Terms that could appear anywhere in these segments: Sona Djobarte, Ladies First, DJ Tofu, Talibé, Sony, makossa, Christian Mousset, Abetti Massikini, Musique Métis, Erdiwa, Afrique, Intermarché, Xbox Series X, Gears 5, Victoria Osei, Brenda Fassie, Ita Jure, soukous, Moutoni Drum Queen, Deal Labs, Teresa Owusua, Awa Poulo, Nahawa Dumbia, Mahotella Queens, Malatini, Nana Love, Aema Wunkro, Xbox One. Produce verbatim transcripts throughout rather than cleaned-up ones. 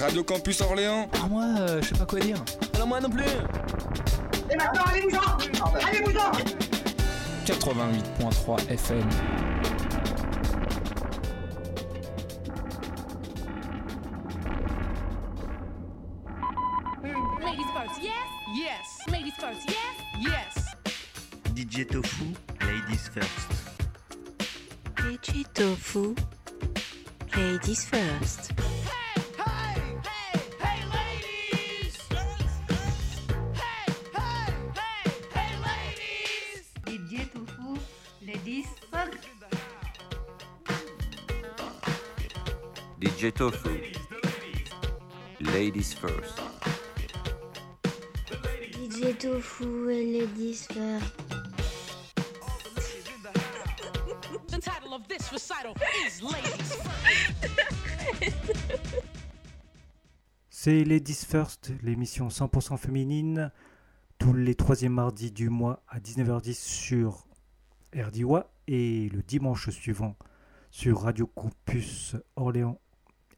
Radio Campus Orléans. Ah, moi, euh, je sais pas quoi dire. Alors, moi non plus. Et maintenant, allez-vous-en. Allez-vous-en. quatre-vingt-huit virgule trois F M. Ladies first, yes. Yes. Ladies first, yes. Yes. D J Tofu, Ladies first. D J Tofu, Ladies first. D J Tofu, Ladies First. D J Tofu et Ladies First. The title of this recital is Ladies First. C'est Ladies First, l'émission cent pour cent féminine, tous les troisièmes mardis du mois à dix-neuf heures dix sur Erdiwa et le dimanche suivant sur Radio Campus Orléans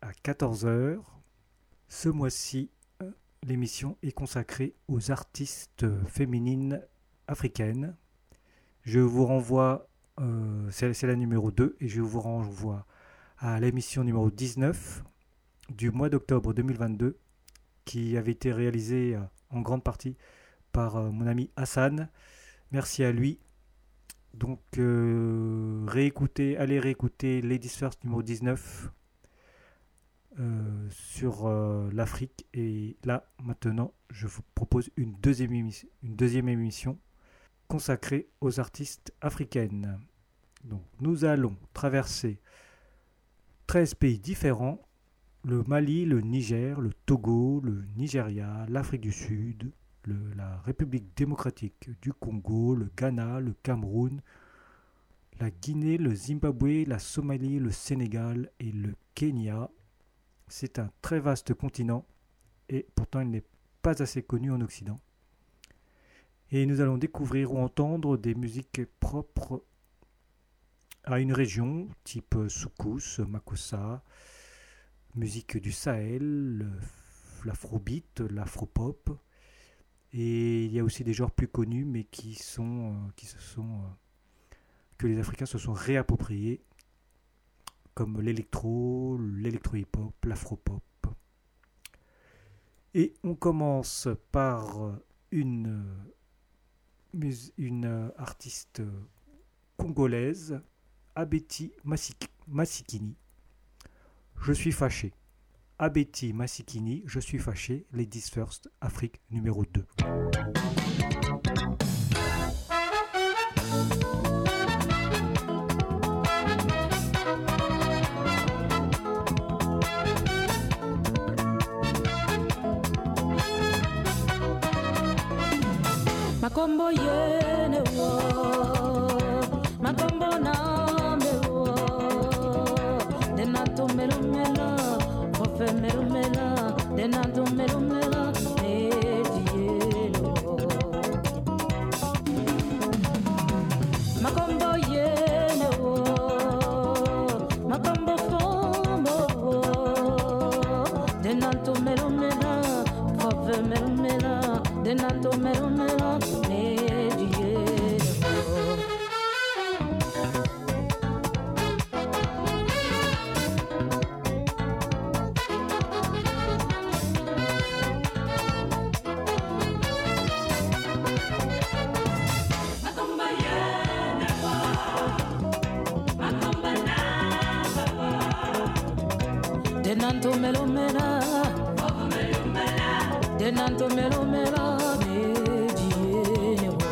à quatorze heures. Ce mois-ci, l'émission est consacrée aux artistes féminines africaines. Je vous renvoie, euh, c'est, c'est la numéro deux, et je vous renvoie à l'émission numéro dix-neuf du mois d'octobre deux mille vingt-deux, qui avait été réalisée en grande partie par mon ami Hassan. Merci à lui. Donc, euh, réécoutez, allez réécouter Ladies First numéro dix-neuf euh, sur euh, l'Afrique. Et là, maintenant, je vous propose une deuxième, émission, une deuxième émission consacrée aux artistes africaines. Donc, nous allons traverser treize pays différents, le Mali, le Niger, le Togo, le Nigeria, l'Afrique du Sud, la République démocratique du Congo, le Ghana, le Cameroun, la Guinée, le Zimbabwe, la Somalie, le Sénégal et le Kenya. C'est un très vaste continent et pourtant il n'est pas assez connu en Occident. Et nous allons découvrir ou entendre des musiques propres à une région, type soukous, makossa, musique du Sahel, l'afrobeat, l'afropop. Et il y a aussi des genres plus connus, mais qui sont, euh, qui se sont, euh, que les Africains se sont réappropriés, comme l'électro, l'électro-hip-hop, l'afro-pop. Et on commence par une, une artiste congolaise, Abetti Massikini. Je suis fâché. Abetti Massikini, je suis fâché, Ladies First, Afrique numéro deux. Makombo yene wo, makombo na me wo, de nato melo melo. Melo mela, denado melo mela, e dielo. Macombo yene wo, macombo fomo, denado melo mela, fave melo mela, denado melo mela, e dielo. Denanto melo mela, denanto melo mela, me diene wo.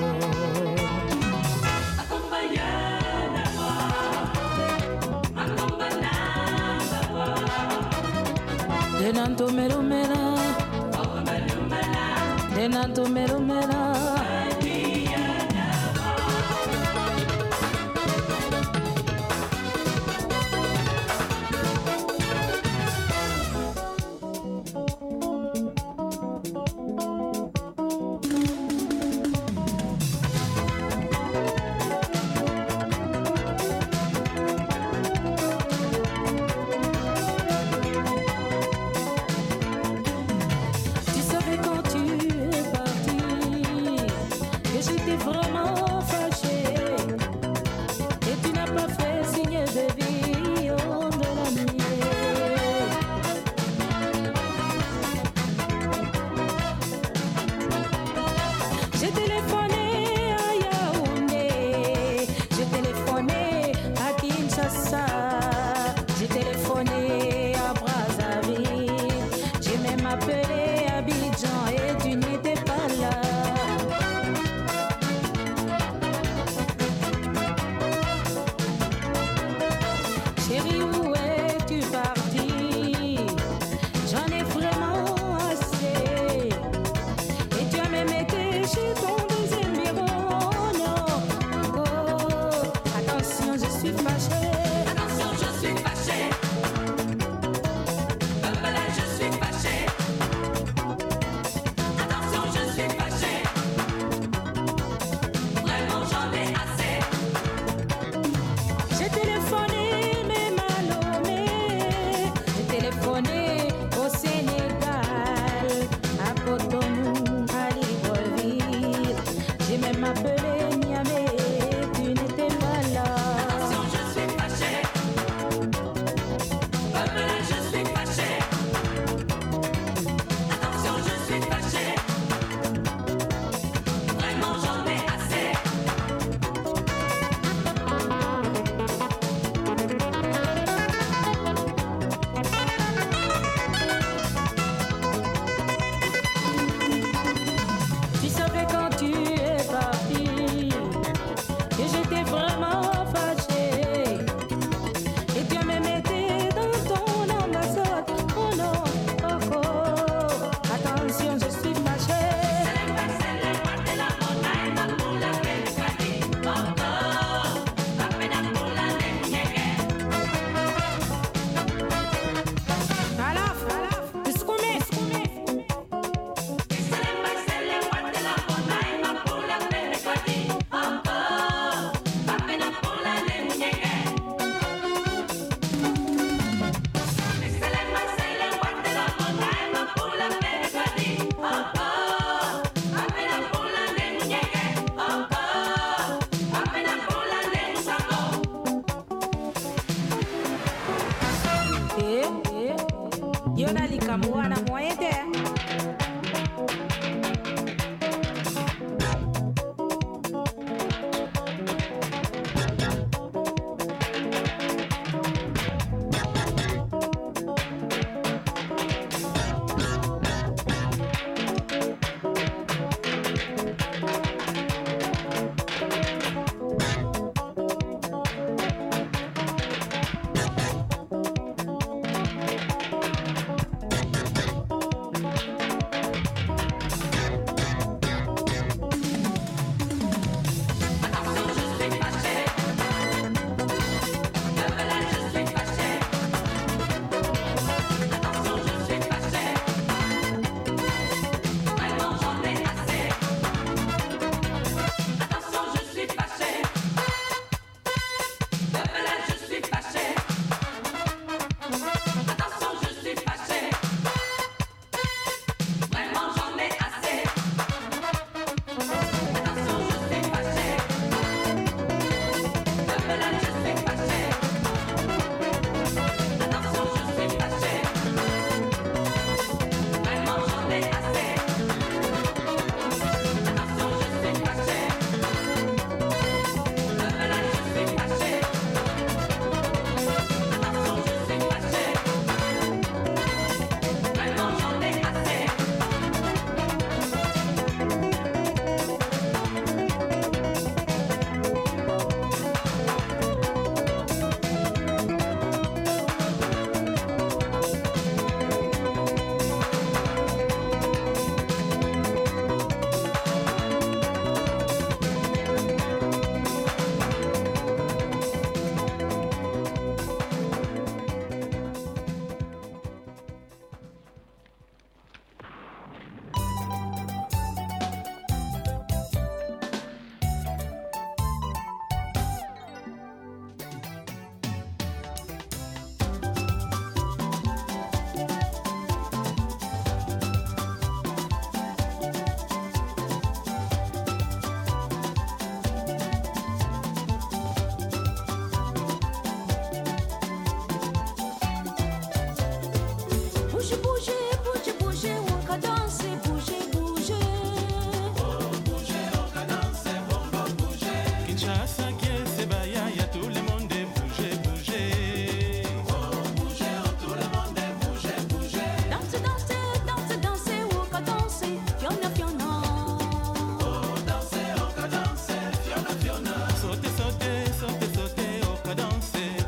Accompagnana wo, accompagnana wo. Denanto melo mela, denanto melo mela.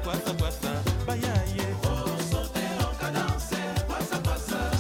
Passa, passa, baiaie. Oh, sauter, on cadence, passa, passa.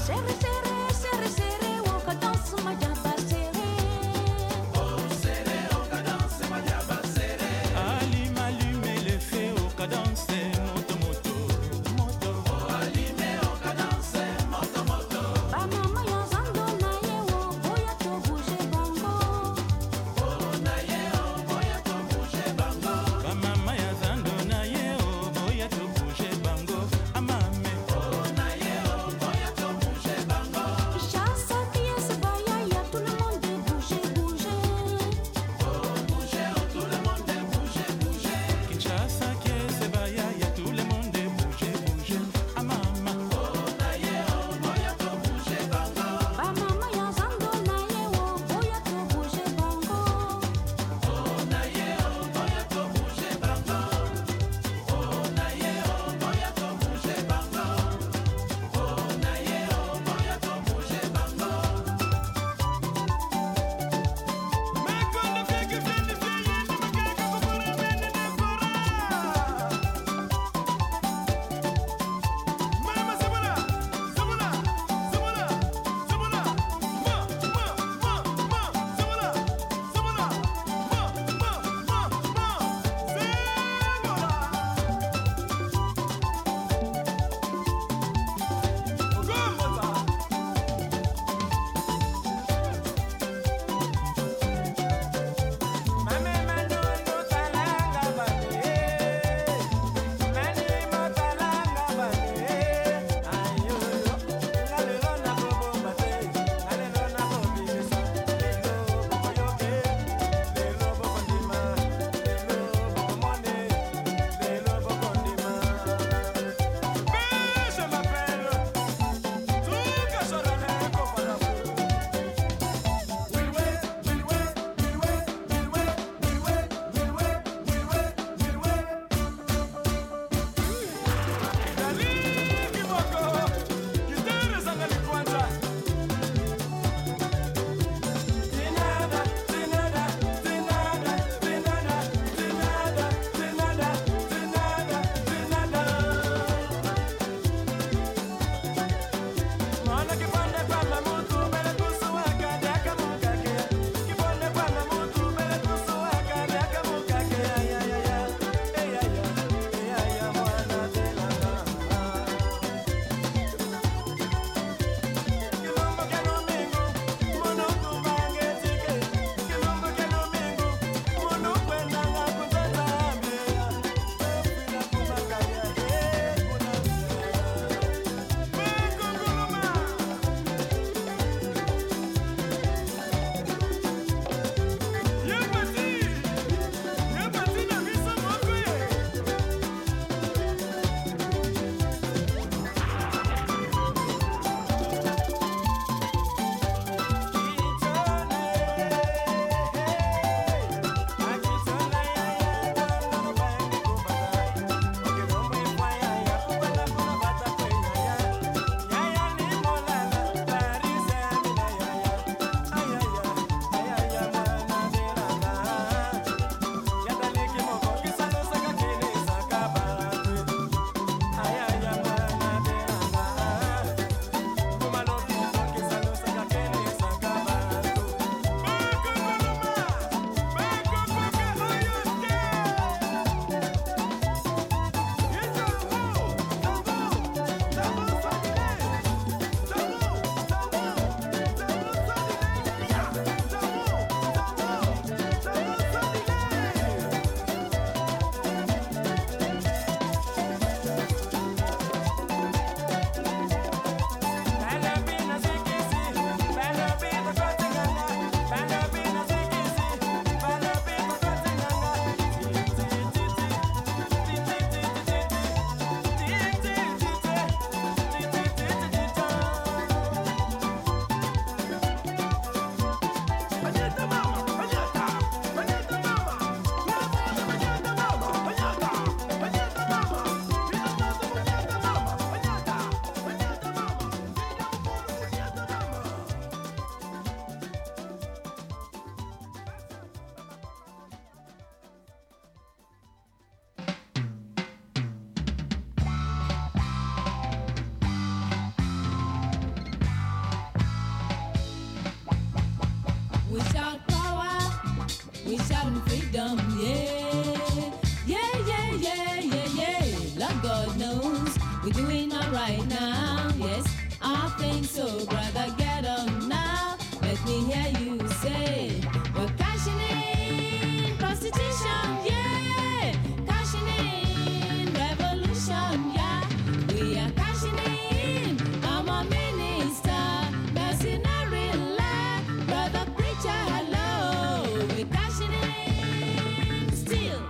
know, yeah, yeah, yeah, yeah, yeah, yeah. Lord God knows we're doing all right now. Yes, I think so, brother. Get on now. Let me hear you say we're cashing in prostitution, yeah, cashing in revolution, yeah. We are cashing in. I'm a minister, mercenary life, brother preacher. Hello, we're cashing in. Still,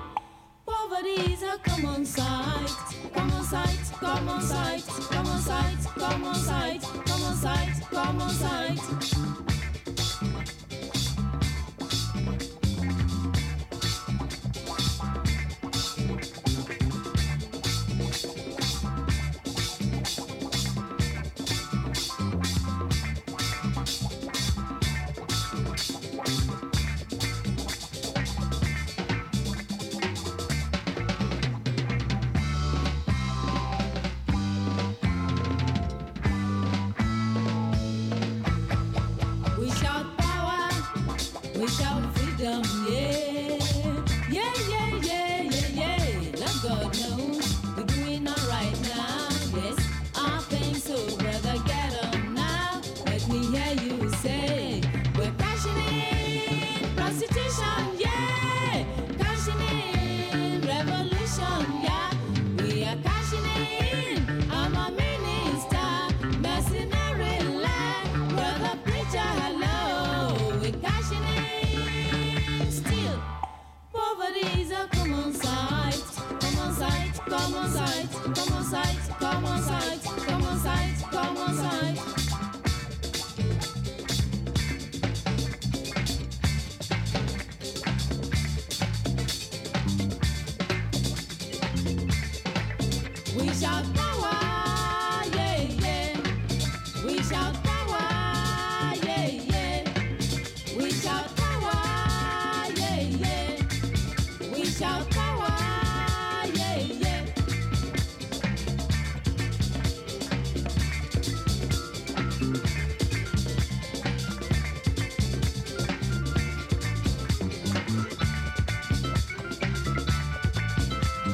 poverty is a common sight. Common sight, common sight, common sight, common sight, common sight, common sight.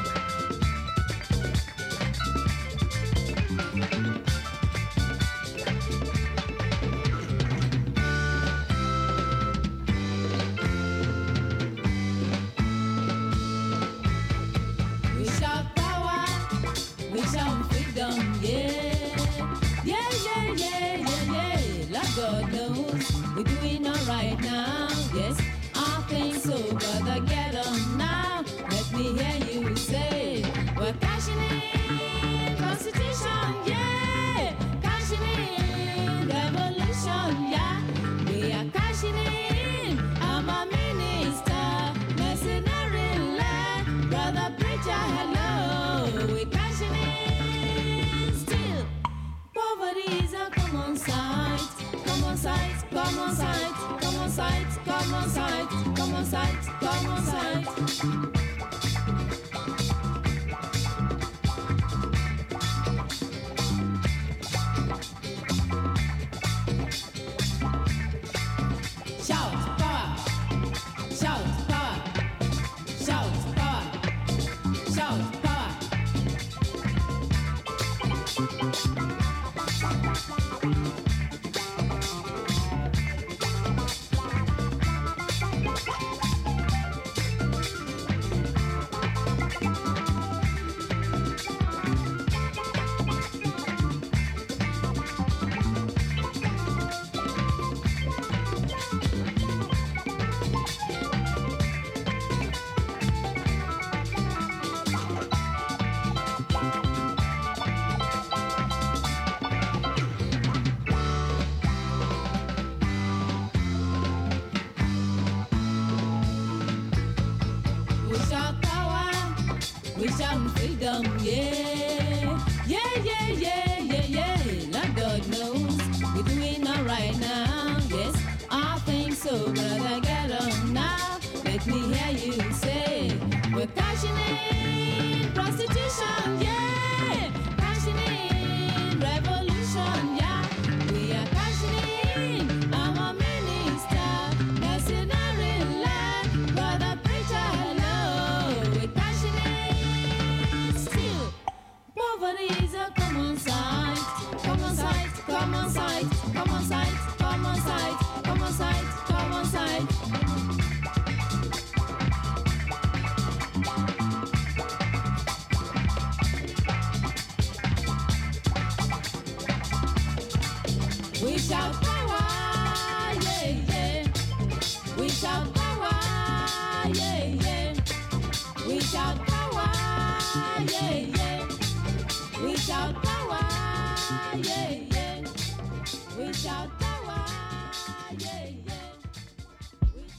I'm a minister, mercenary lad, brother preacher. come on side, come on side, come on side, come on side, come on side. We shout power, yeah, yeah. We shout power, yeah, yeah. We shout power, yeah, yeah. We shout power, yeah, yeah. We shout power, yeah, yeah. We shout power.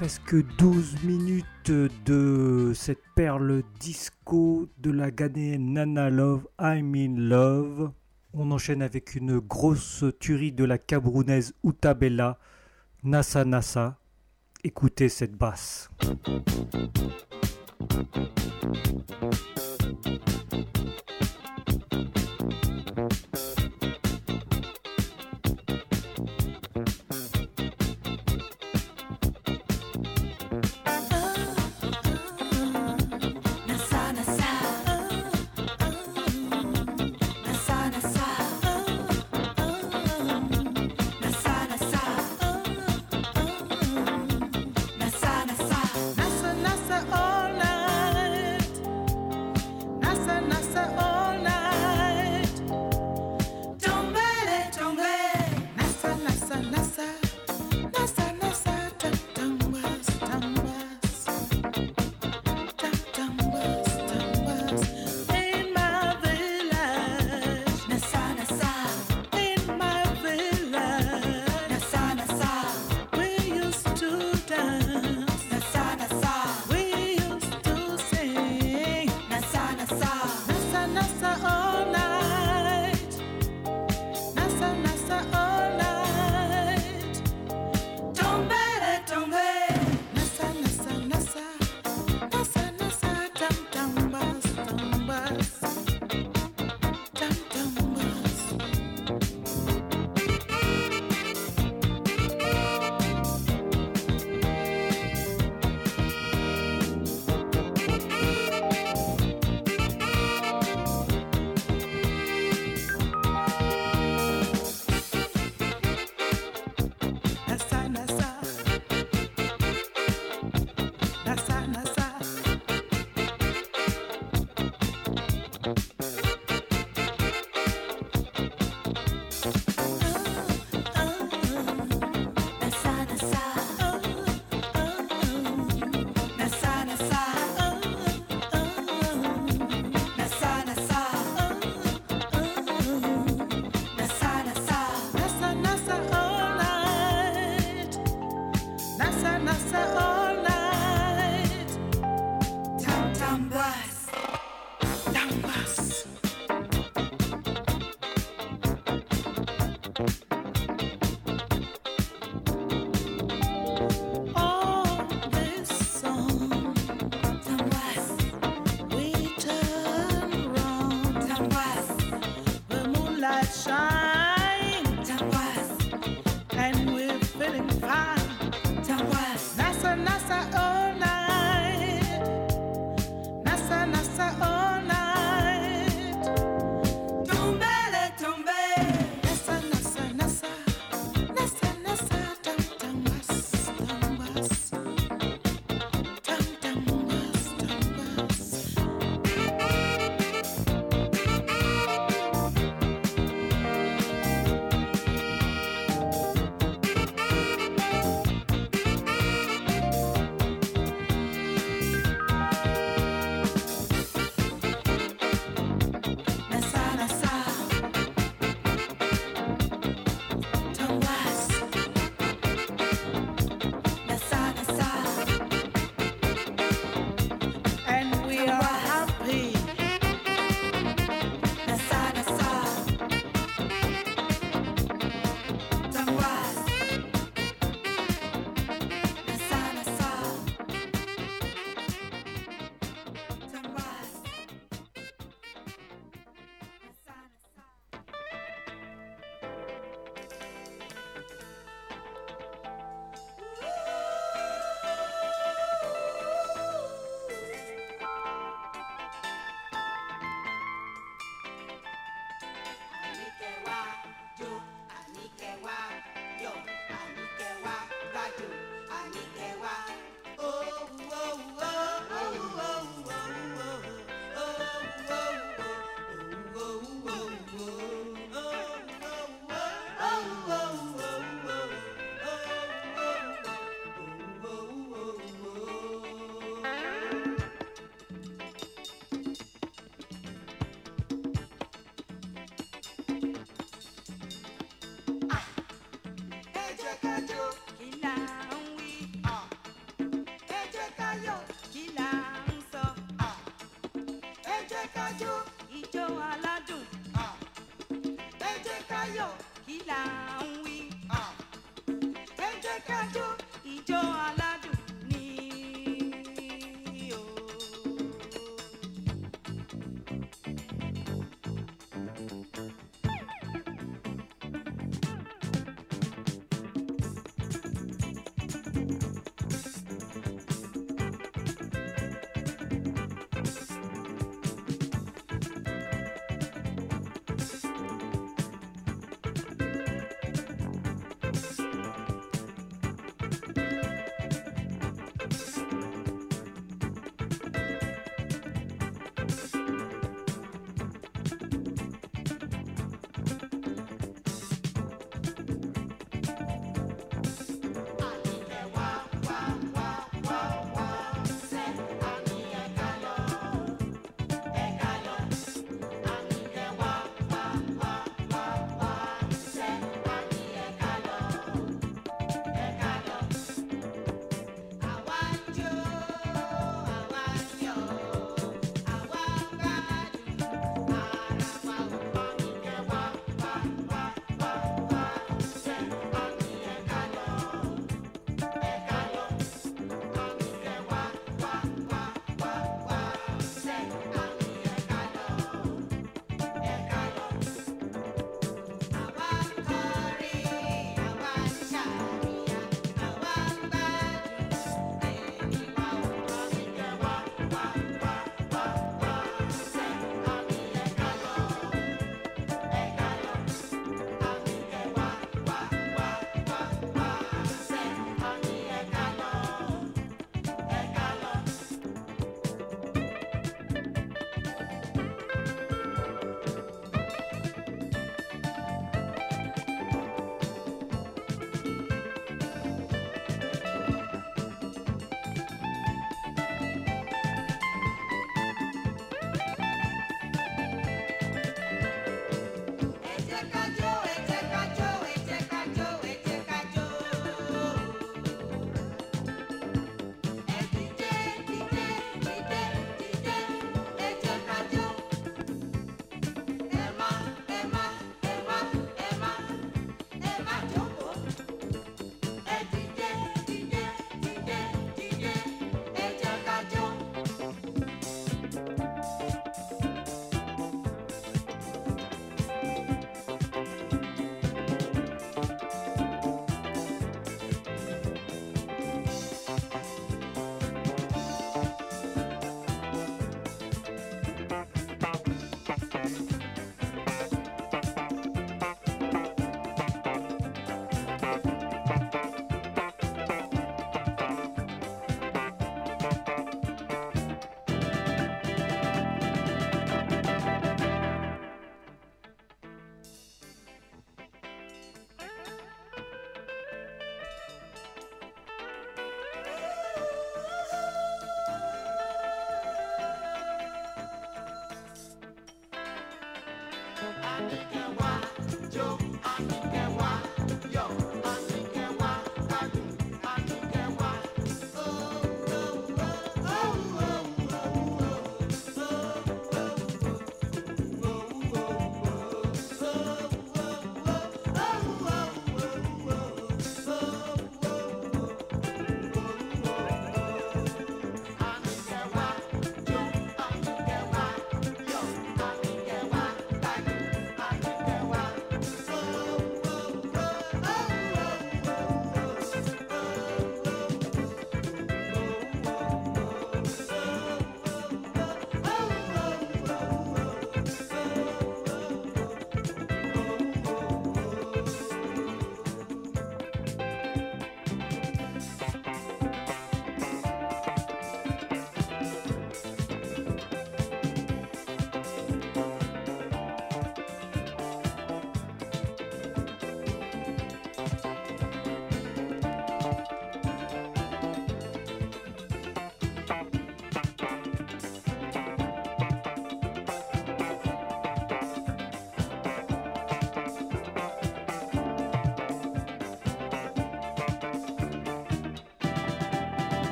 presque douze minutes de cette perle disco de la Ghanéenne Nana Love, I'm in Love. On enchaîne avec une grosse tuerie de la Camerounaise Utabela Nassa Nassa. Écoutez cette basse. Shine, and we're feeling fine. Nassa,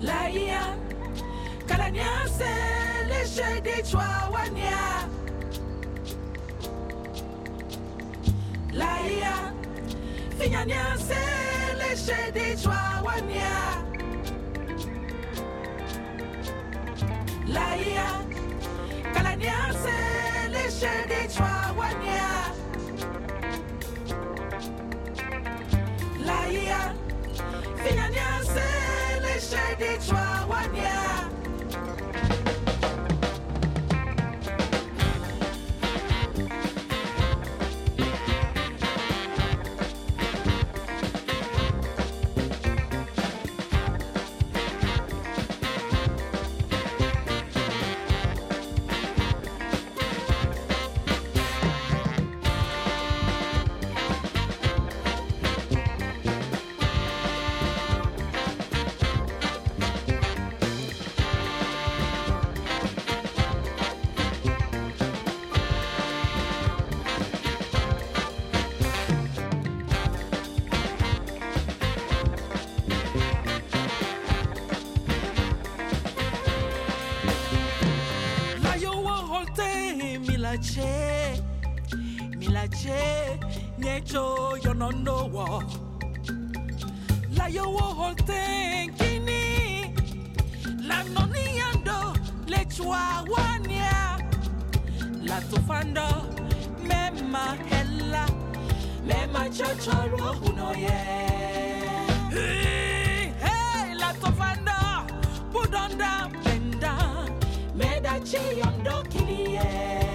laia kalanya se le shade chwawanya laia finyanya se le shade chwawanya laia kalanya se le shade chwawanya laia finyanya se Shady Chua one year. Milache, milache, niecho yo no know what. La yo wo holte kini, la noni ando lechwa wania, la tofando mema hella, mema chochoro hunoye. Hey, hey, la tofando budonda benda, meda che yondo kiliye.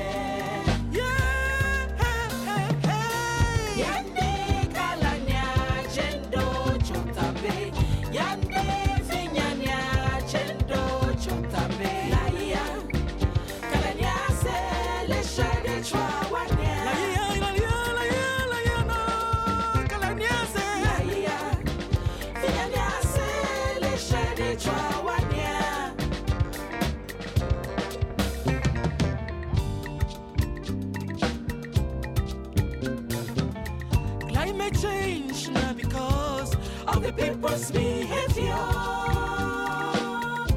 People's behavior. A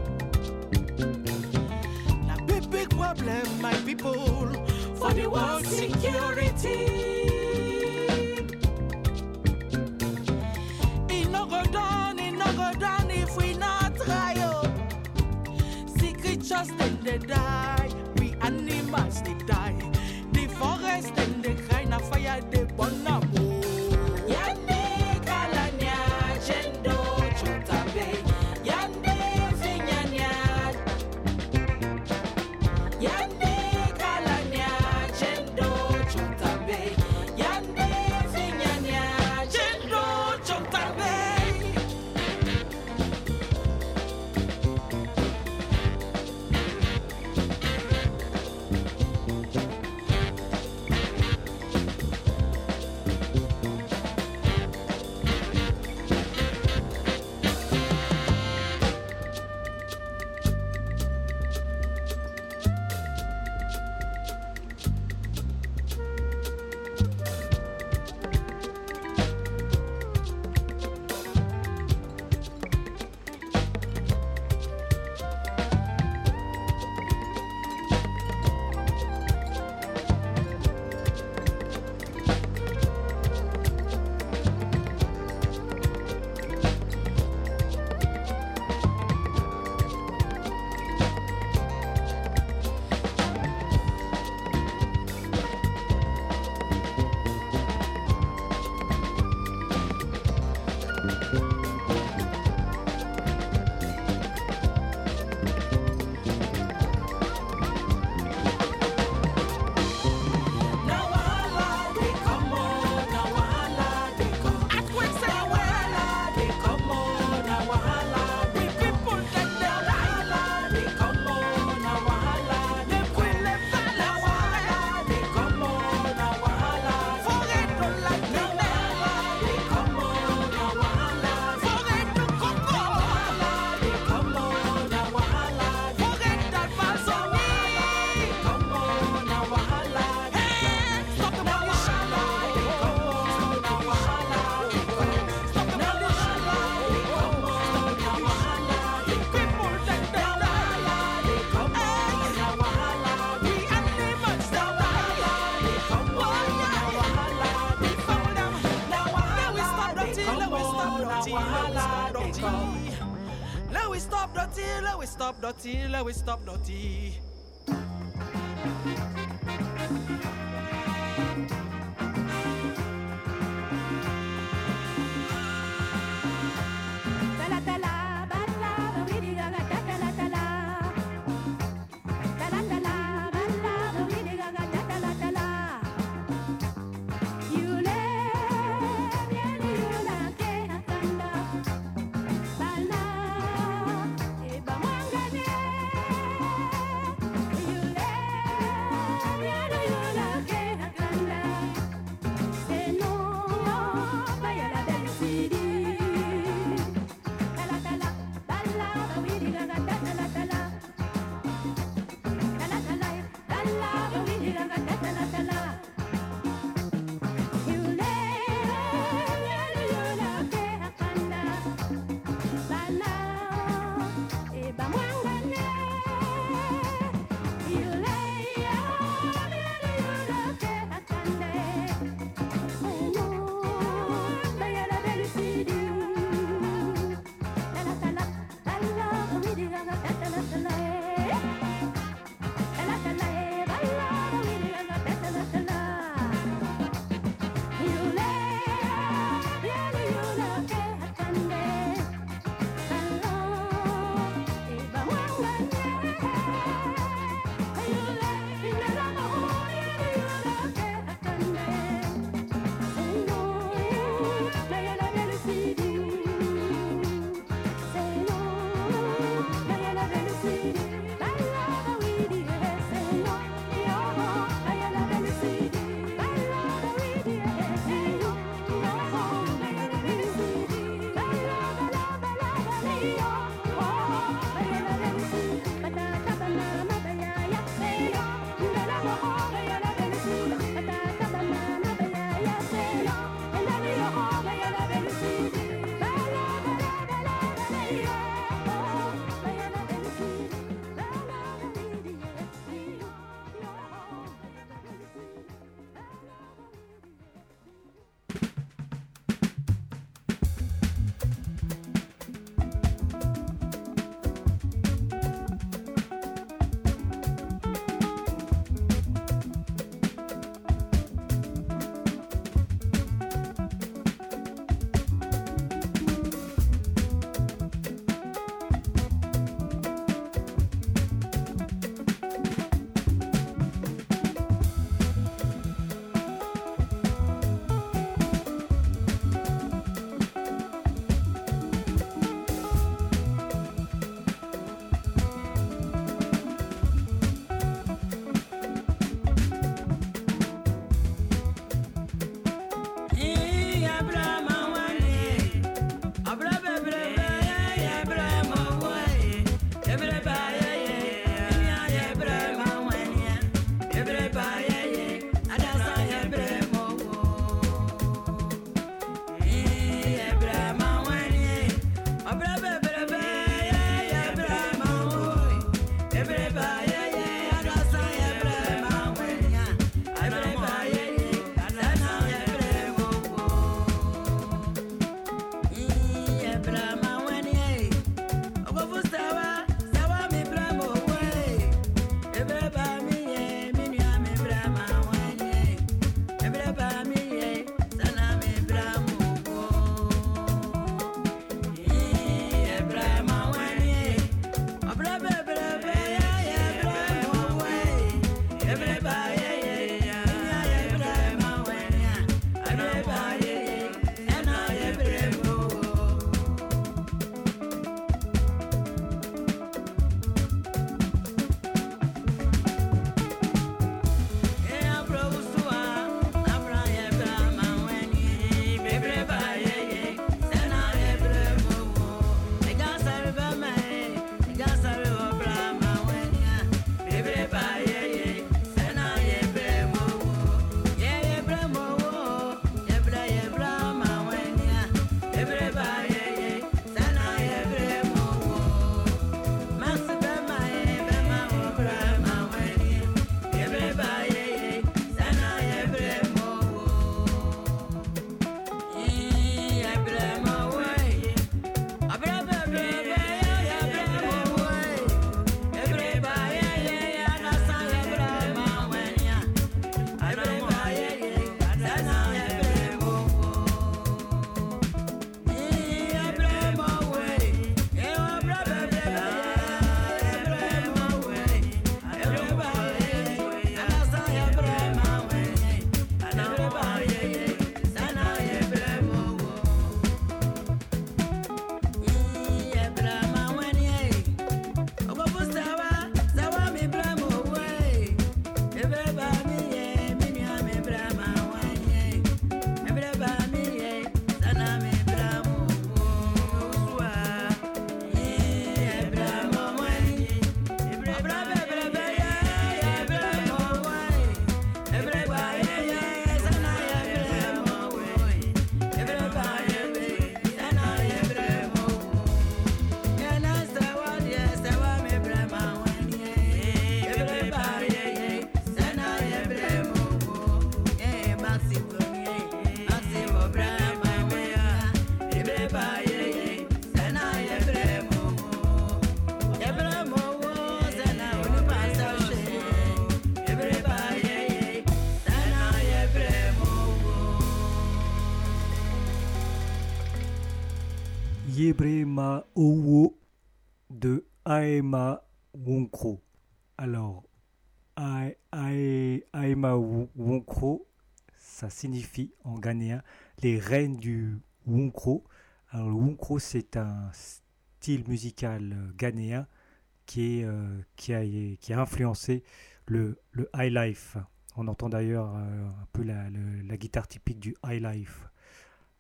big, big problem, my people, for the world's security. It no go down, it no go down if we not try. Secret just then they die. We animals they die. The forest and the kind of fire they burn up. Let we stop dirty, let we stop dirty, let we stop dirty. Yebrema Owo de Aema Wunkro. Alors, Aema Wunkro, ça signifie en ghanéen les reines du Wunkro. Alors, le Wunkro, c'est un style musical ghanéen qui, est, euh, qui, a, qui a influencé le, le highlife. On entend d'ailleurs euh, un peu la, la, la guitare typique du highlife.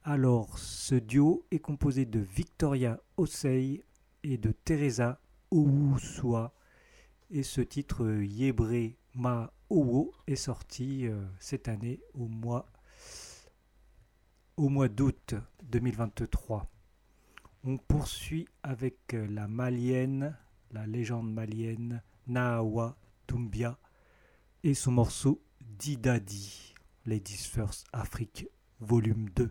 Alors, ce duo est composé de Victoria Osei et de Teresa Owusua. Et ce titre euh, Yebre Ma Owo est sorti euh, cette année au mois, au mois d'août deux mille vingt-trois. On poursuit avec euh, la malienne, la légende malienne Nahawa Dumbia et son morceau Didadi, Ladies First Afrique, volume deux.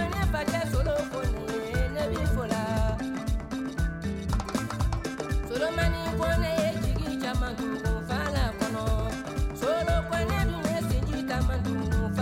Solo con el un esquillita mandú.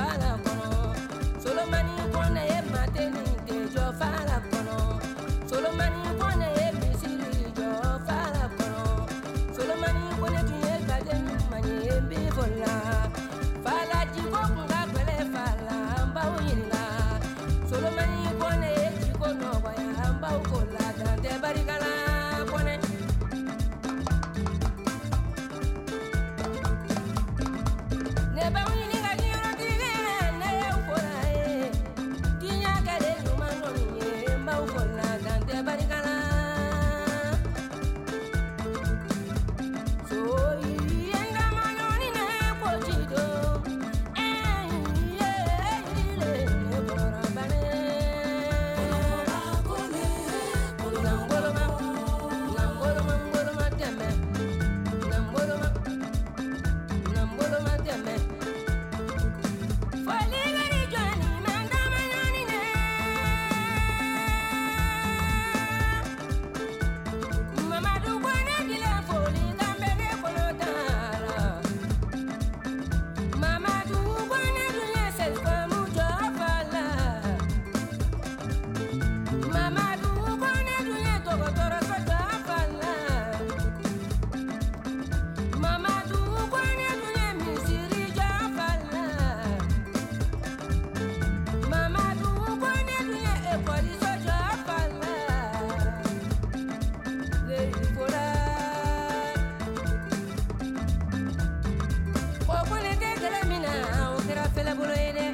pela boloyede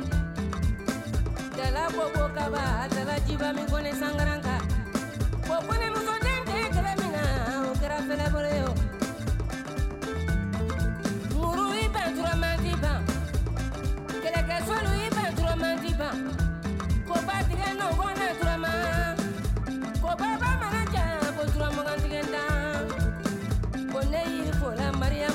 dala bobo kaba dala jiba mingone sangaranka bobone musodende kelamina okera pela boloyo muru ibentura mandiba keleke solu ibentura mandiba ko batige no gona turama ko baba manja ko turama ngandigenda ko nei fola maria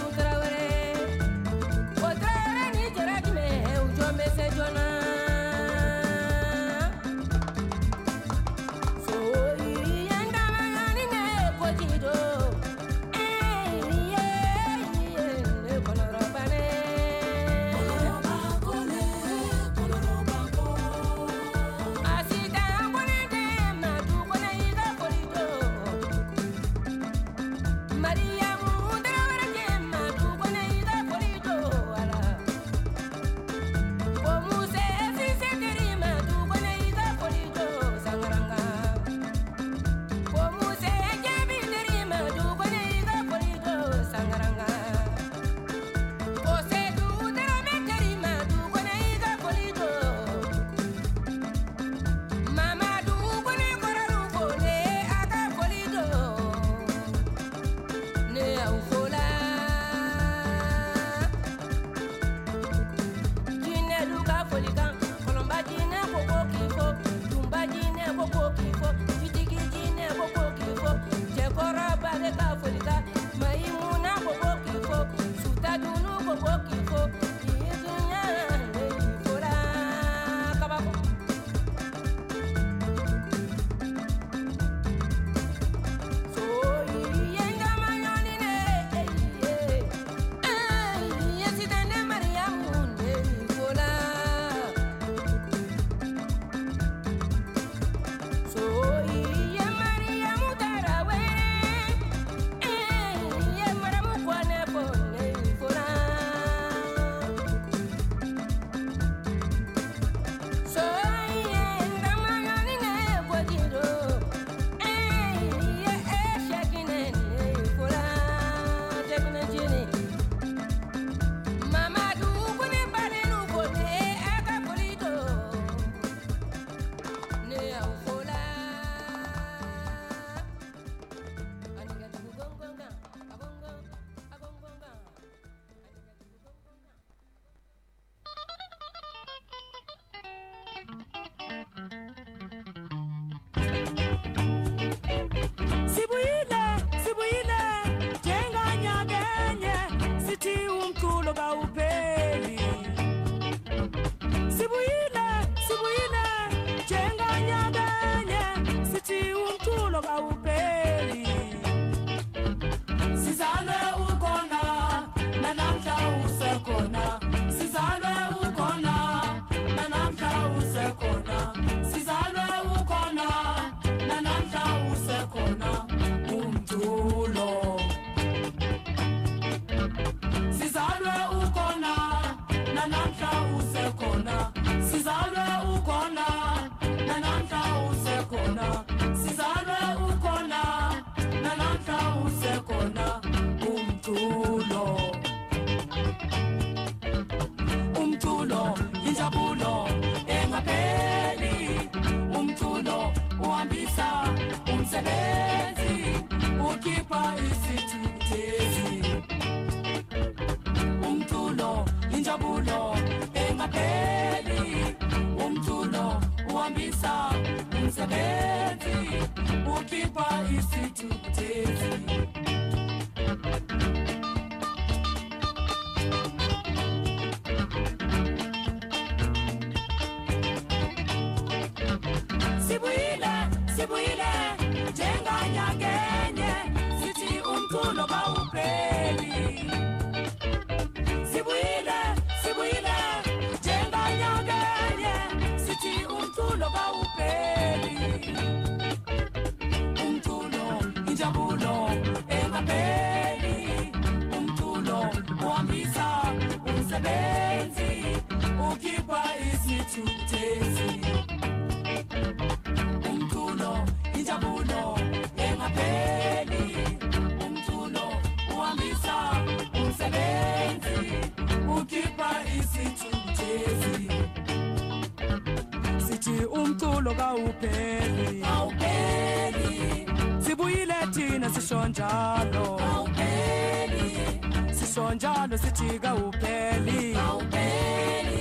loga upeni upeni Sibuyile tina sishonjalo upeni Sishonjalo sichiga upeni upeni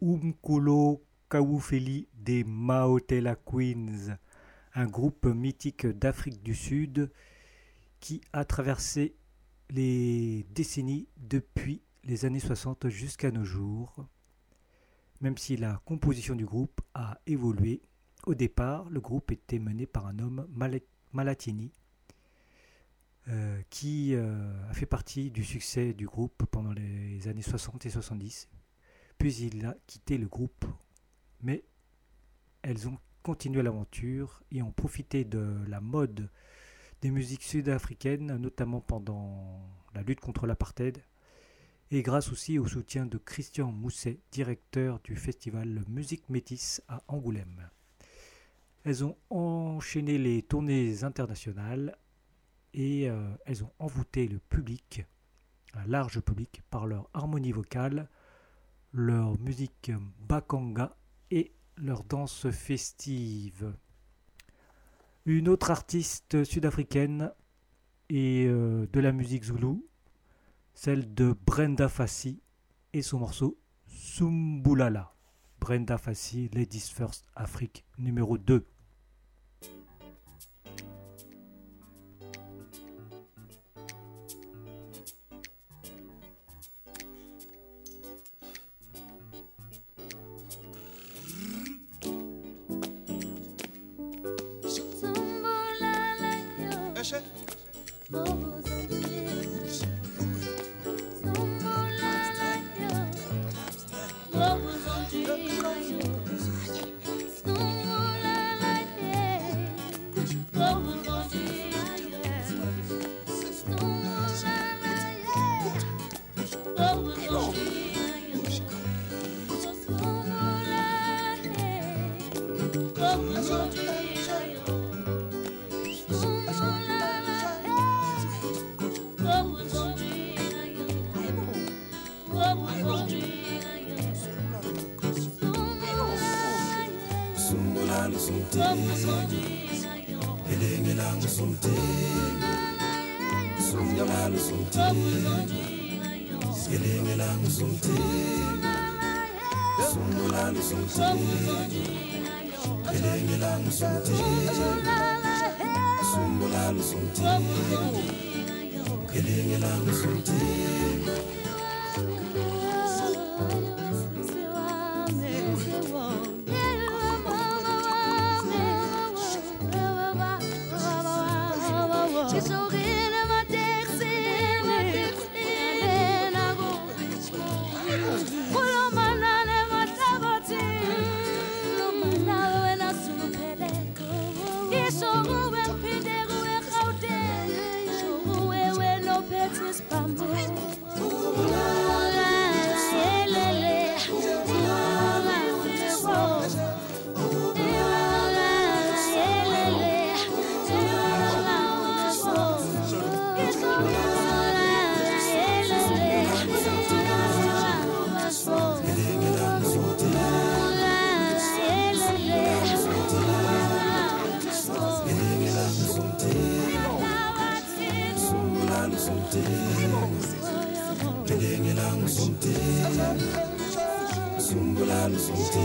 Umkolo Kawufeli des Mahotella Queens, un groupe mythique d'Afrique du Sud qui a traversé les décennies depuis les années soixante jusqu'à nos jours. Même si la composition du groupe a évolué, au départ le groupe était mené par un homme, Malatini, euh, qui euh, a fait partie du succès du groupe pendant les années soixante et soixante-dix. Puis il a quitté le groupe, mais elles ont continué l'aventure et ont profité de la mode des musiques sud-africaines, notamment pendant la lutte contre l'apartheid, et grâce aussi au soutien de Christian Mousset, directeur du festival Musique Métis à Angoulême. Elles ont enchaîné les tournées internationales et euh, elles ont envoûté le public, un large public, par leur harmonie vocale, leur musique bakanga et leur danse festive. Une autre artiste sud-africaine est de la musique zoulou, celle de Brenda Fassie et son morceau Sumbulala. Brenda Fassie, Ladies First, Afrique numéro deux. Sous-titrage Société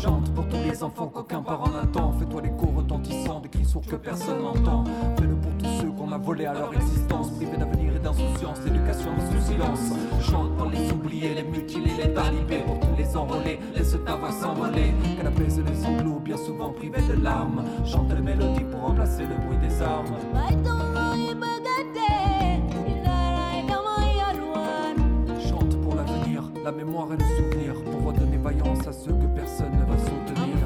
Chante pour tous les enfants qu'aucun parent n'attend. Fais-toi l'écho retentissant des cris sourds que personne n'entend. Fais-le pour tous ceux qu'on a volé à leur existence, privés d'avenir et d'insouciance, l'éducation sous silence. Chante pour les oubliés, les mutilés, les talibés, pour tous les enrôlés, laisse ta voix s'envoler, qu'elle apaise les sanglots, bien souvent privés de larmes. Chante les mélodies pour remplacer le bruit des armes. Chante pour l'avenir, la mémoire et le souvenir, pour redonner vaillance à ceux que personne ne va soutenir.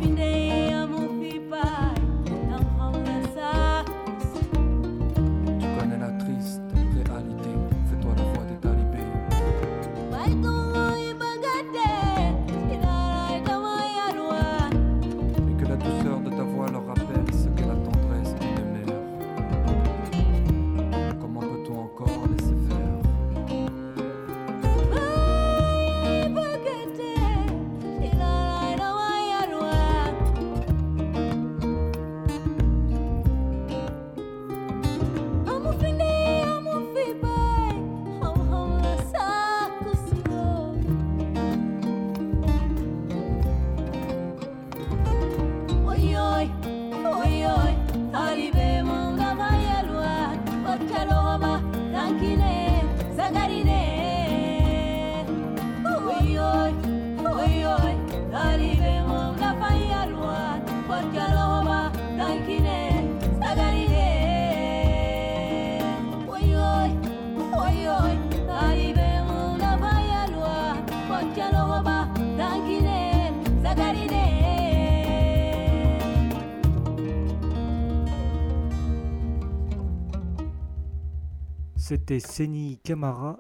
C'était Seni Kamara,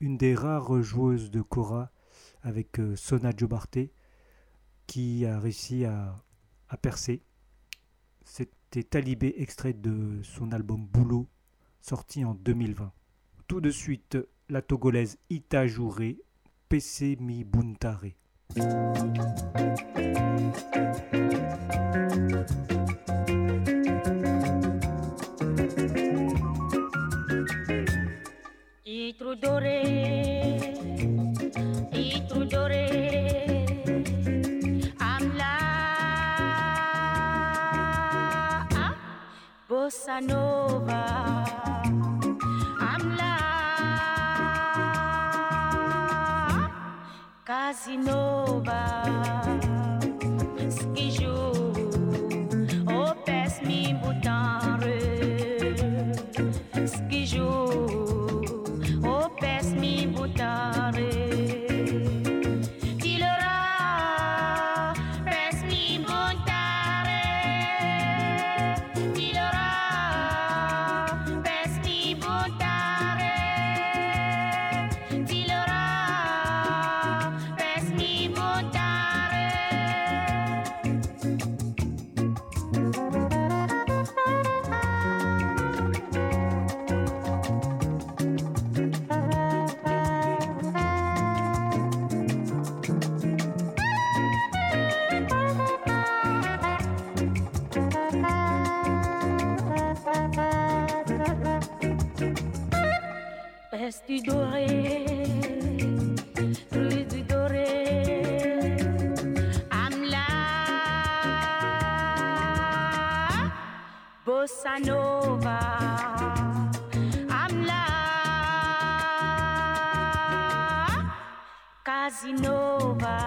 une des rares joueuses de kora avec Sona Djobarte, qui a réussi à, à percer. C'était Talibé, extrait de son album Boulot, sorti en deux mille vingt. Tout de suite, la Togolaise Ita Jure, Pese mi Buntare. Itrudore, Itrudore, amla, ah, bossa nova, amla, ah, casinova, skijou, oh, pes mi boutare, skijou. Du doré, rue du doré, amla, bossa nova, amla, casinova,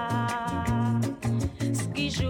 skijou.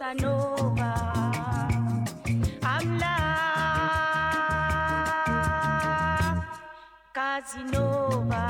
bossa nova. I'm la Casinova.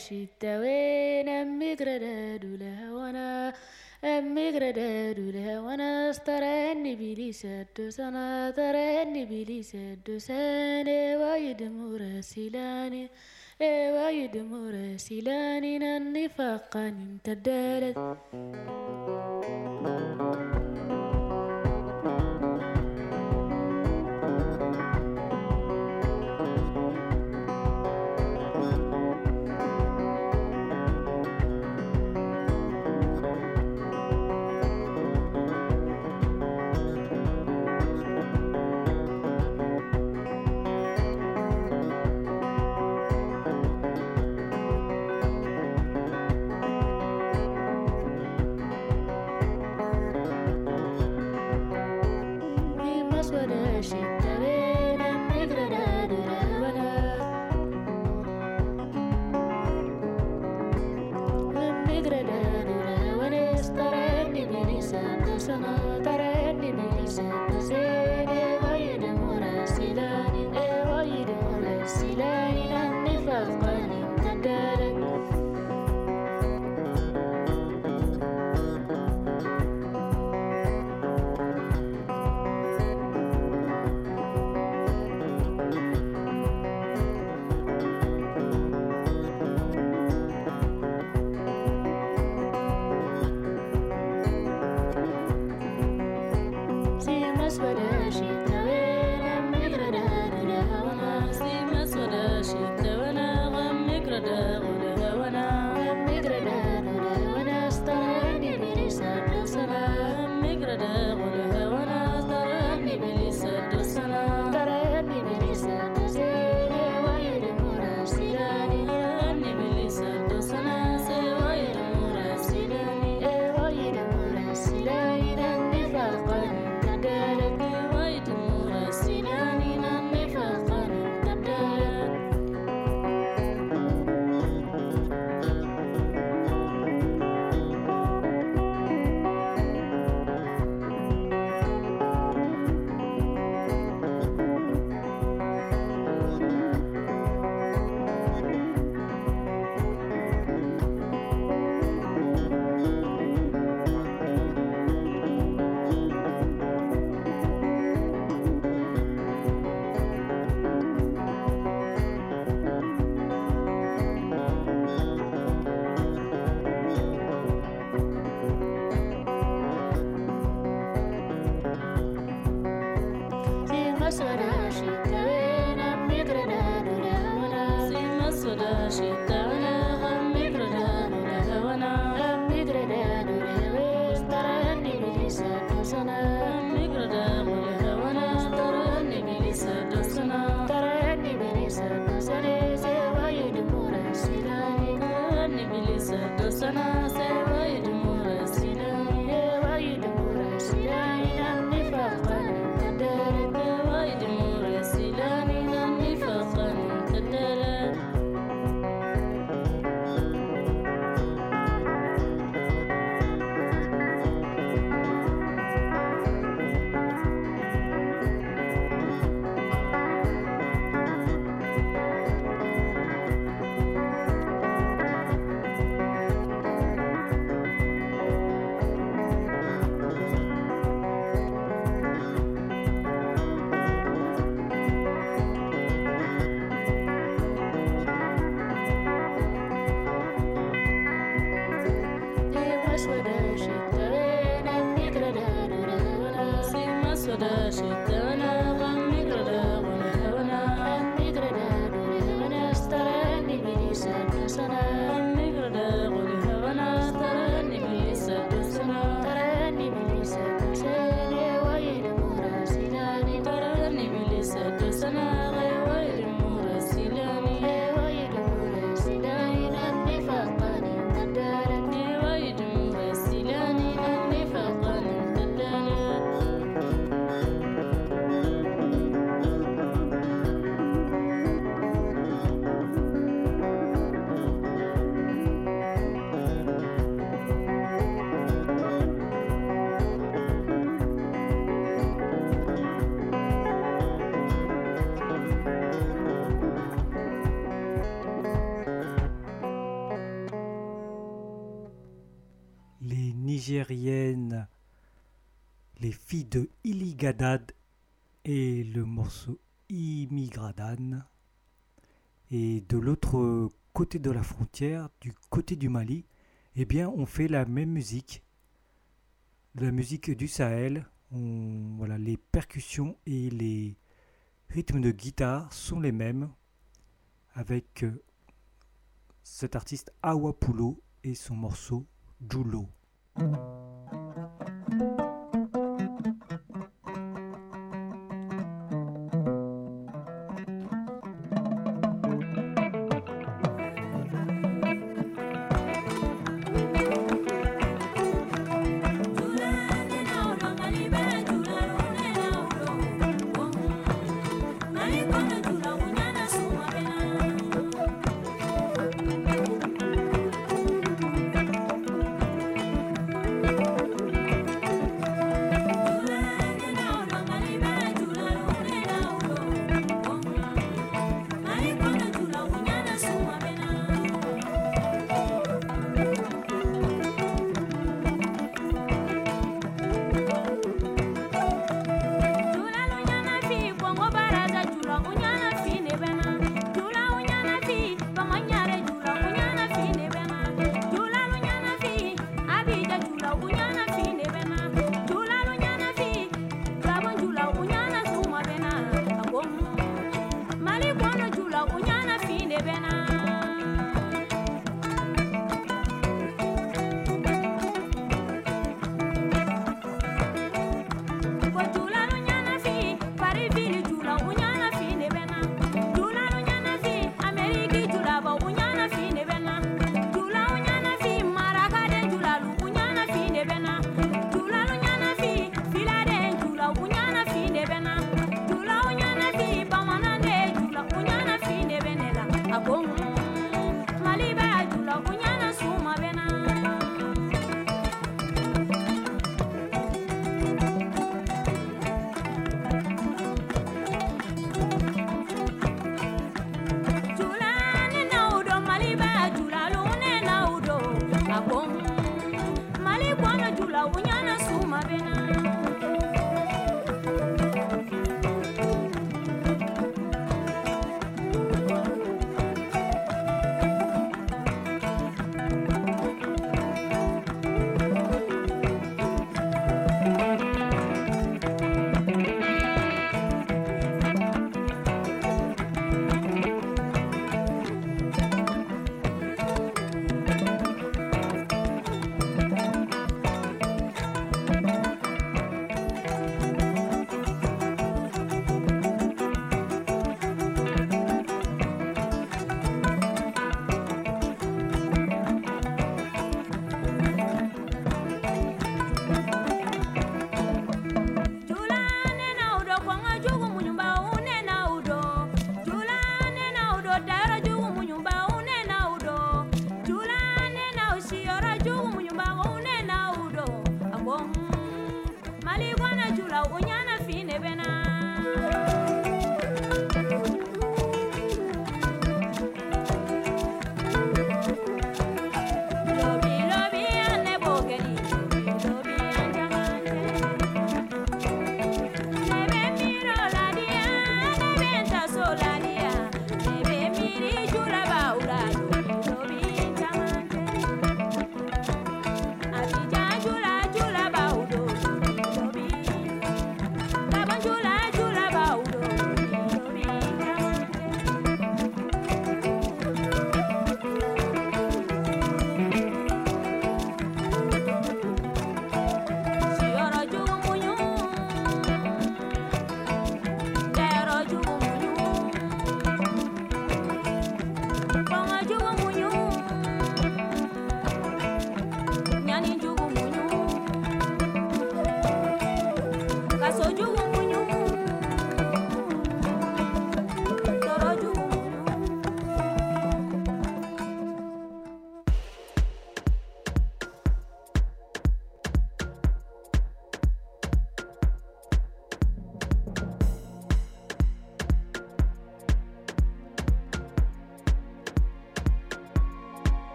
شتوين أمجردا دوله وانا أمجردا دوله وانا استرني بليسة دوسنا استرني بليسة دوسنا وايد مرسلاني وايد مرسلاني ننفقان امتدلت Thank you. Les filles de Iligadad et le morceau Immigradan. Et de l'autre côté de la frontière, du côté du Mali, eh bien on fait la même musique, la musique du Sahel. On, voilà, les percussions et les rythmes de guitare sont les mêmes, avec cet artiste Awa Poulo et son morceau Djoulo.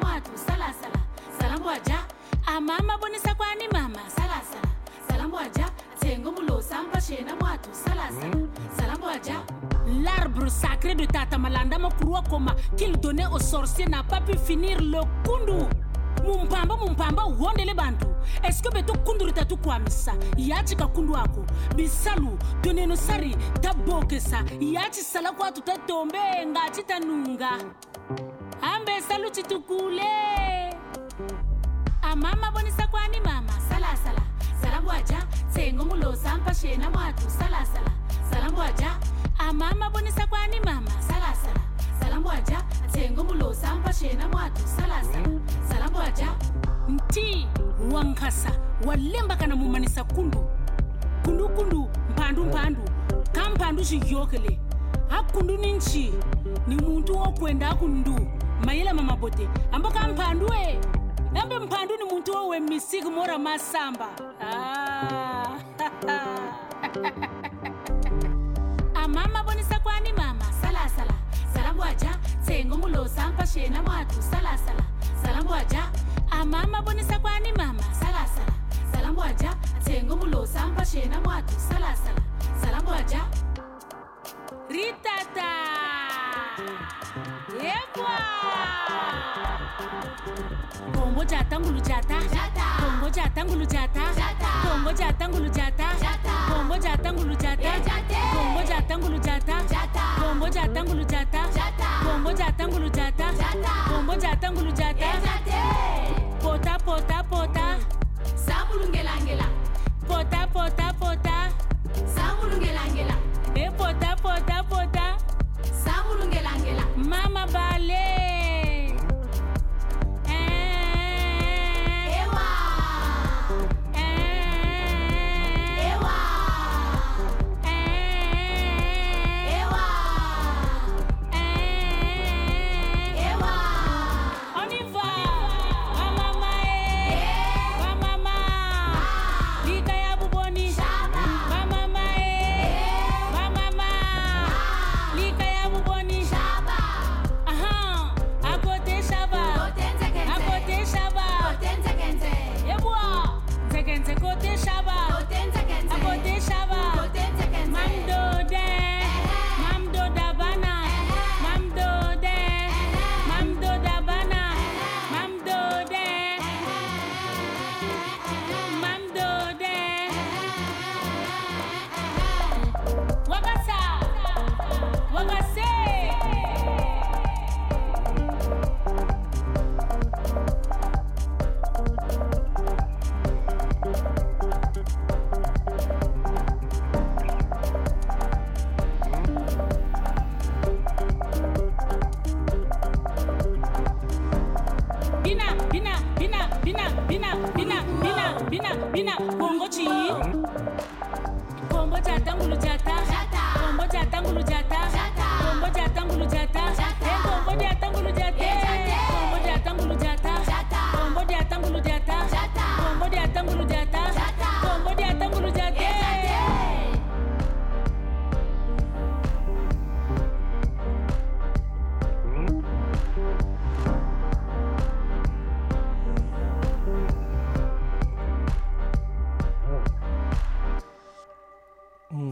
watu sala sala salambo aja amama bonisa kwani mama sala sala salambo aja tengo mulo samba chena watu sala sala salambo aja. L'arbre sacré de Tatamalanda Mokuruakoma qu'il donnait aux sorciers n'a pas pu finir le kundu. Mumpamba mumpamba wondele bantu. Est-ce que beto kunduru tatu kwamisa? Yachi kakundu ako. Bisalu doneno sari dabokesa. Yachi sala kwa tutatombe ngachi tanunga. Ambe salu chitukule. Amama bonisa kwani mama sala sala. Salamu aja tengo mulo sampa shena watu sala sala. Salamu aja. Amama bonisa kwani mama sala sala salamu aja atengo mulo sampa shena mwatu sala sala salamu aja nti wankasa walemba kana mumanisa kundu kundu kundu mpandu mpandu kampandu shiyokele hakundu ninchi ni muntu wokwenda kundu mayela mama bote amboka mpandu we ambe mpandu ni muntu wowe misigi mora masamba ah Mama bonisa kwani mama sala sala salamu aja tengo mulo sampa shena watu sala sala salamu aja amama bonisa kwani mama sala sala salamu aja tengo mulo sampa shena watu sala sala salamu aja ritata yebwa kombo jata ngulu jata jata kombo jata ngulu jata jata kombo jata ngulu jata jata kombo jata ngulu jata jata kombo jata ngulu jata jata kombo jata ngulu jata jata kombo jata ngulu jata jata kombo jata ngulu jata jata pota pota pota samulungela ngela pota pota pota samulungela ngela e pota pota pota samulungela ngela mama bale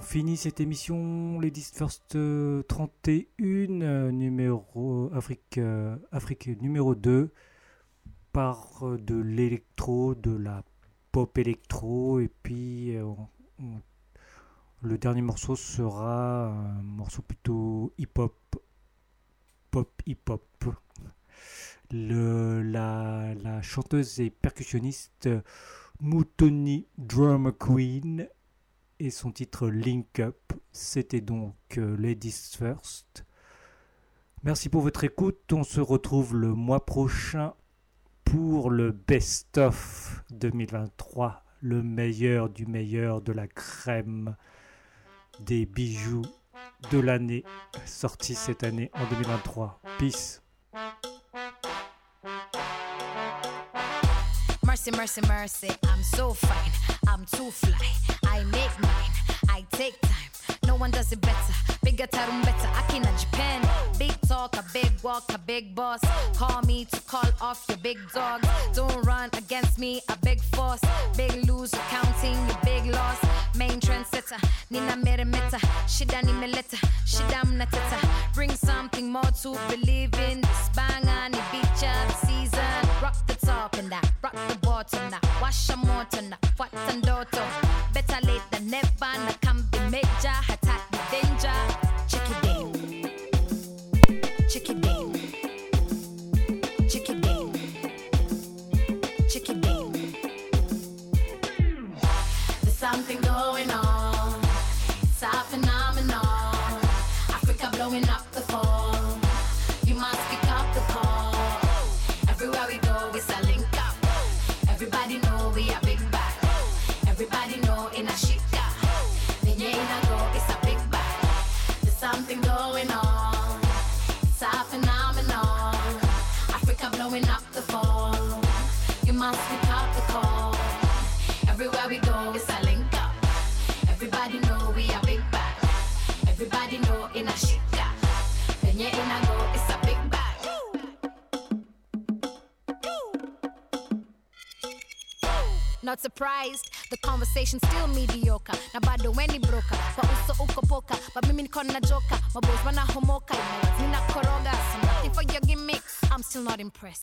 Fini cette émission Ladies First trente et un numéro Afrique euh, Afrique numéro deux par de l'électro, de la pop électro et puis euh, on, le dernier morceau sera un morceau plutôt hip-hop pop hip-hop. Le la la chanteuse et percussionniste Moutoni Drum Queen et son titre Link Up. C'était donc euh, Ladies First. Merci pour votre écoute. On se retrouve le mois prochain pour le Best of vingt vingt-trois, le meilleur du meilleur de la crème des bijoux de l'année, sorti cette année en vingt vingt-trois. Peace. Mercy, mercy, mercy, I'm so fine, I'm too fly, I make mine, I take time, no one does it better. Bigger tarumbeta, akina Japan. Big talk, a big walk, a big boss. Call me to call off your big dogs. Don't run against me, a big force. Big loser, counting your big loss. Main trendsetter, nina mere meta. Shida ni meleta, shida mnateta. Bring something more to believe in. This banger, ni bicha, season. Rock the top and that, rock the bottom now. Wash a motor now, what and daughter. Better late than never, na can be major. Attack the danger. Check it in. Check it in. Check it in. Check it in. There's something going on. It's a phenomenon. Africa blowing up the phone. You must pick up the call. Everywhere we go, it's a link up. Everybody know we are big back. Everybody know in a shika. Ninja in a go, it's a big back. There's something going on. It's a phenomenon. Africa blowing up the phone. You must pick up the call. Everywhere we go, it's a link up. Everybody know we are big back. Everybody know in a shika. Then you in a go, it's a big back. Not surprised, the conversation still mediocre. Na bado weni broker, kwa uso uko poka. But mimi niko na joker, my boys wana homoka. Nina koroga, so nothing for your gimmicks. I'm still not impressed.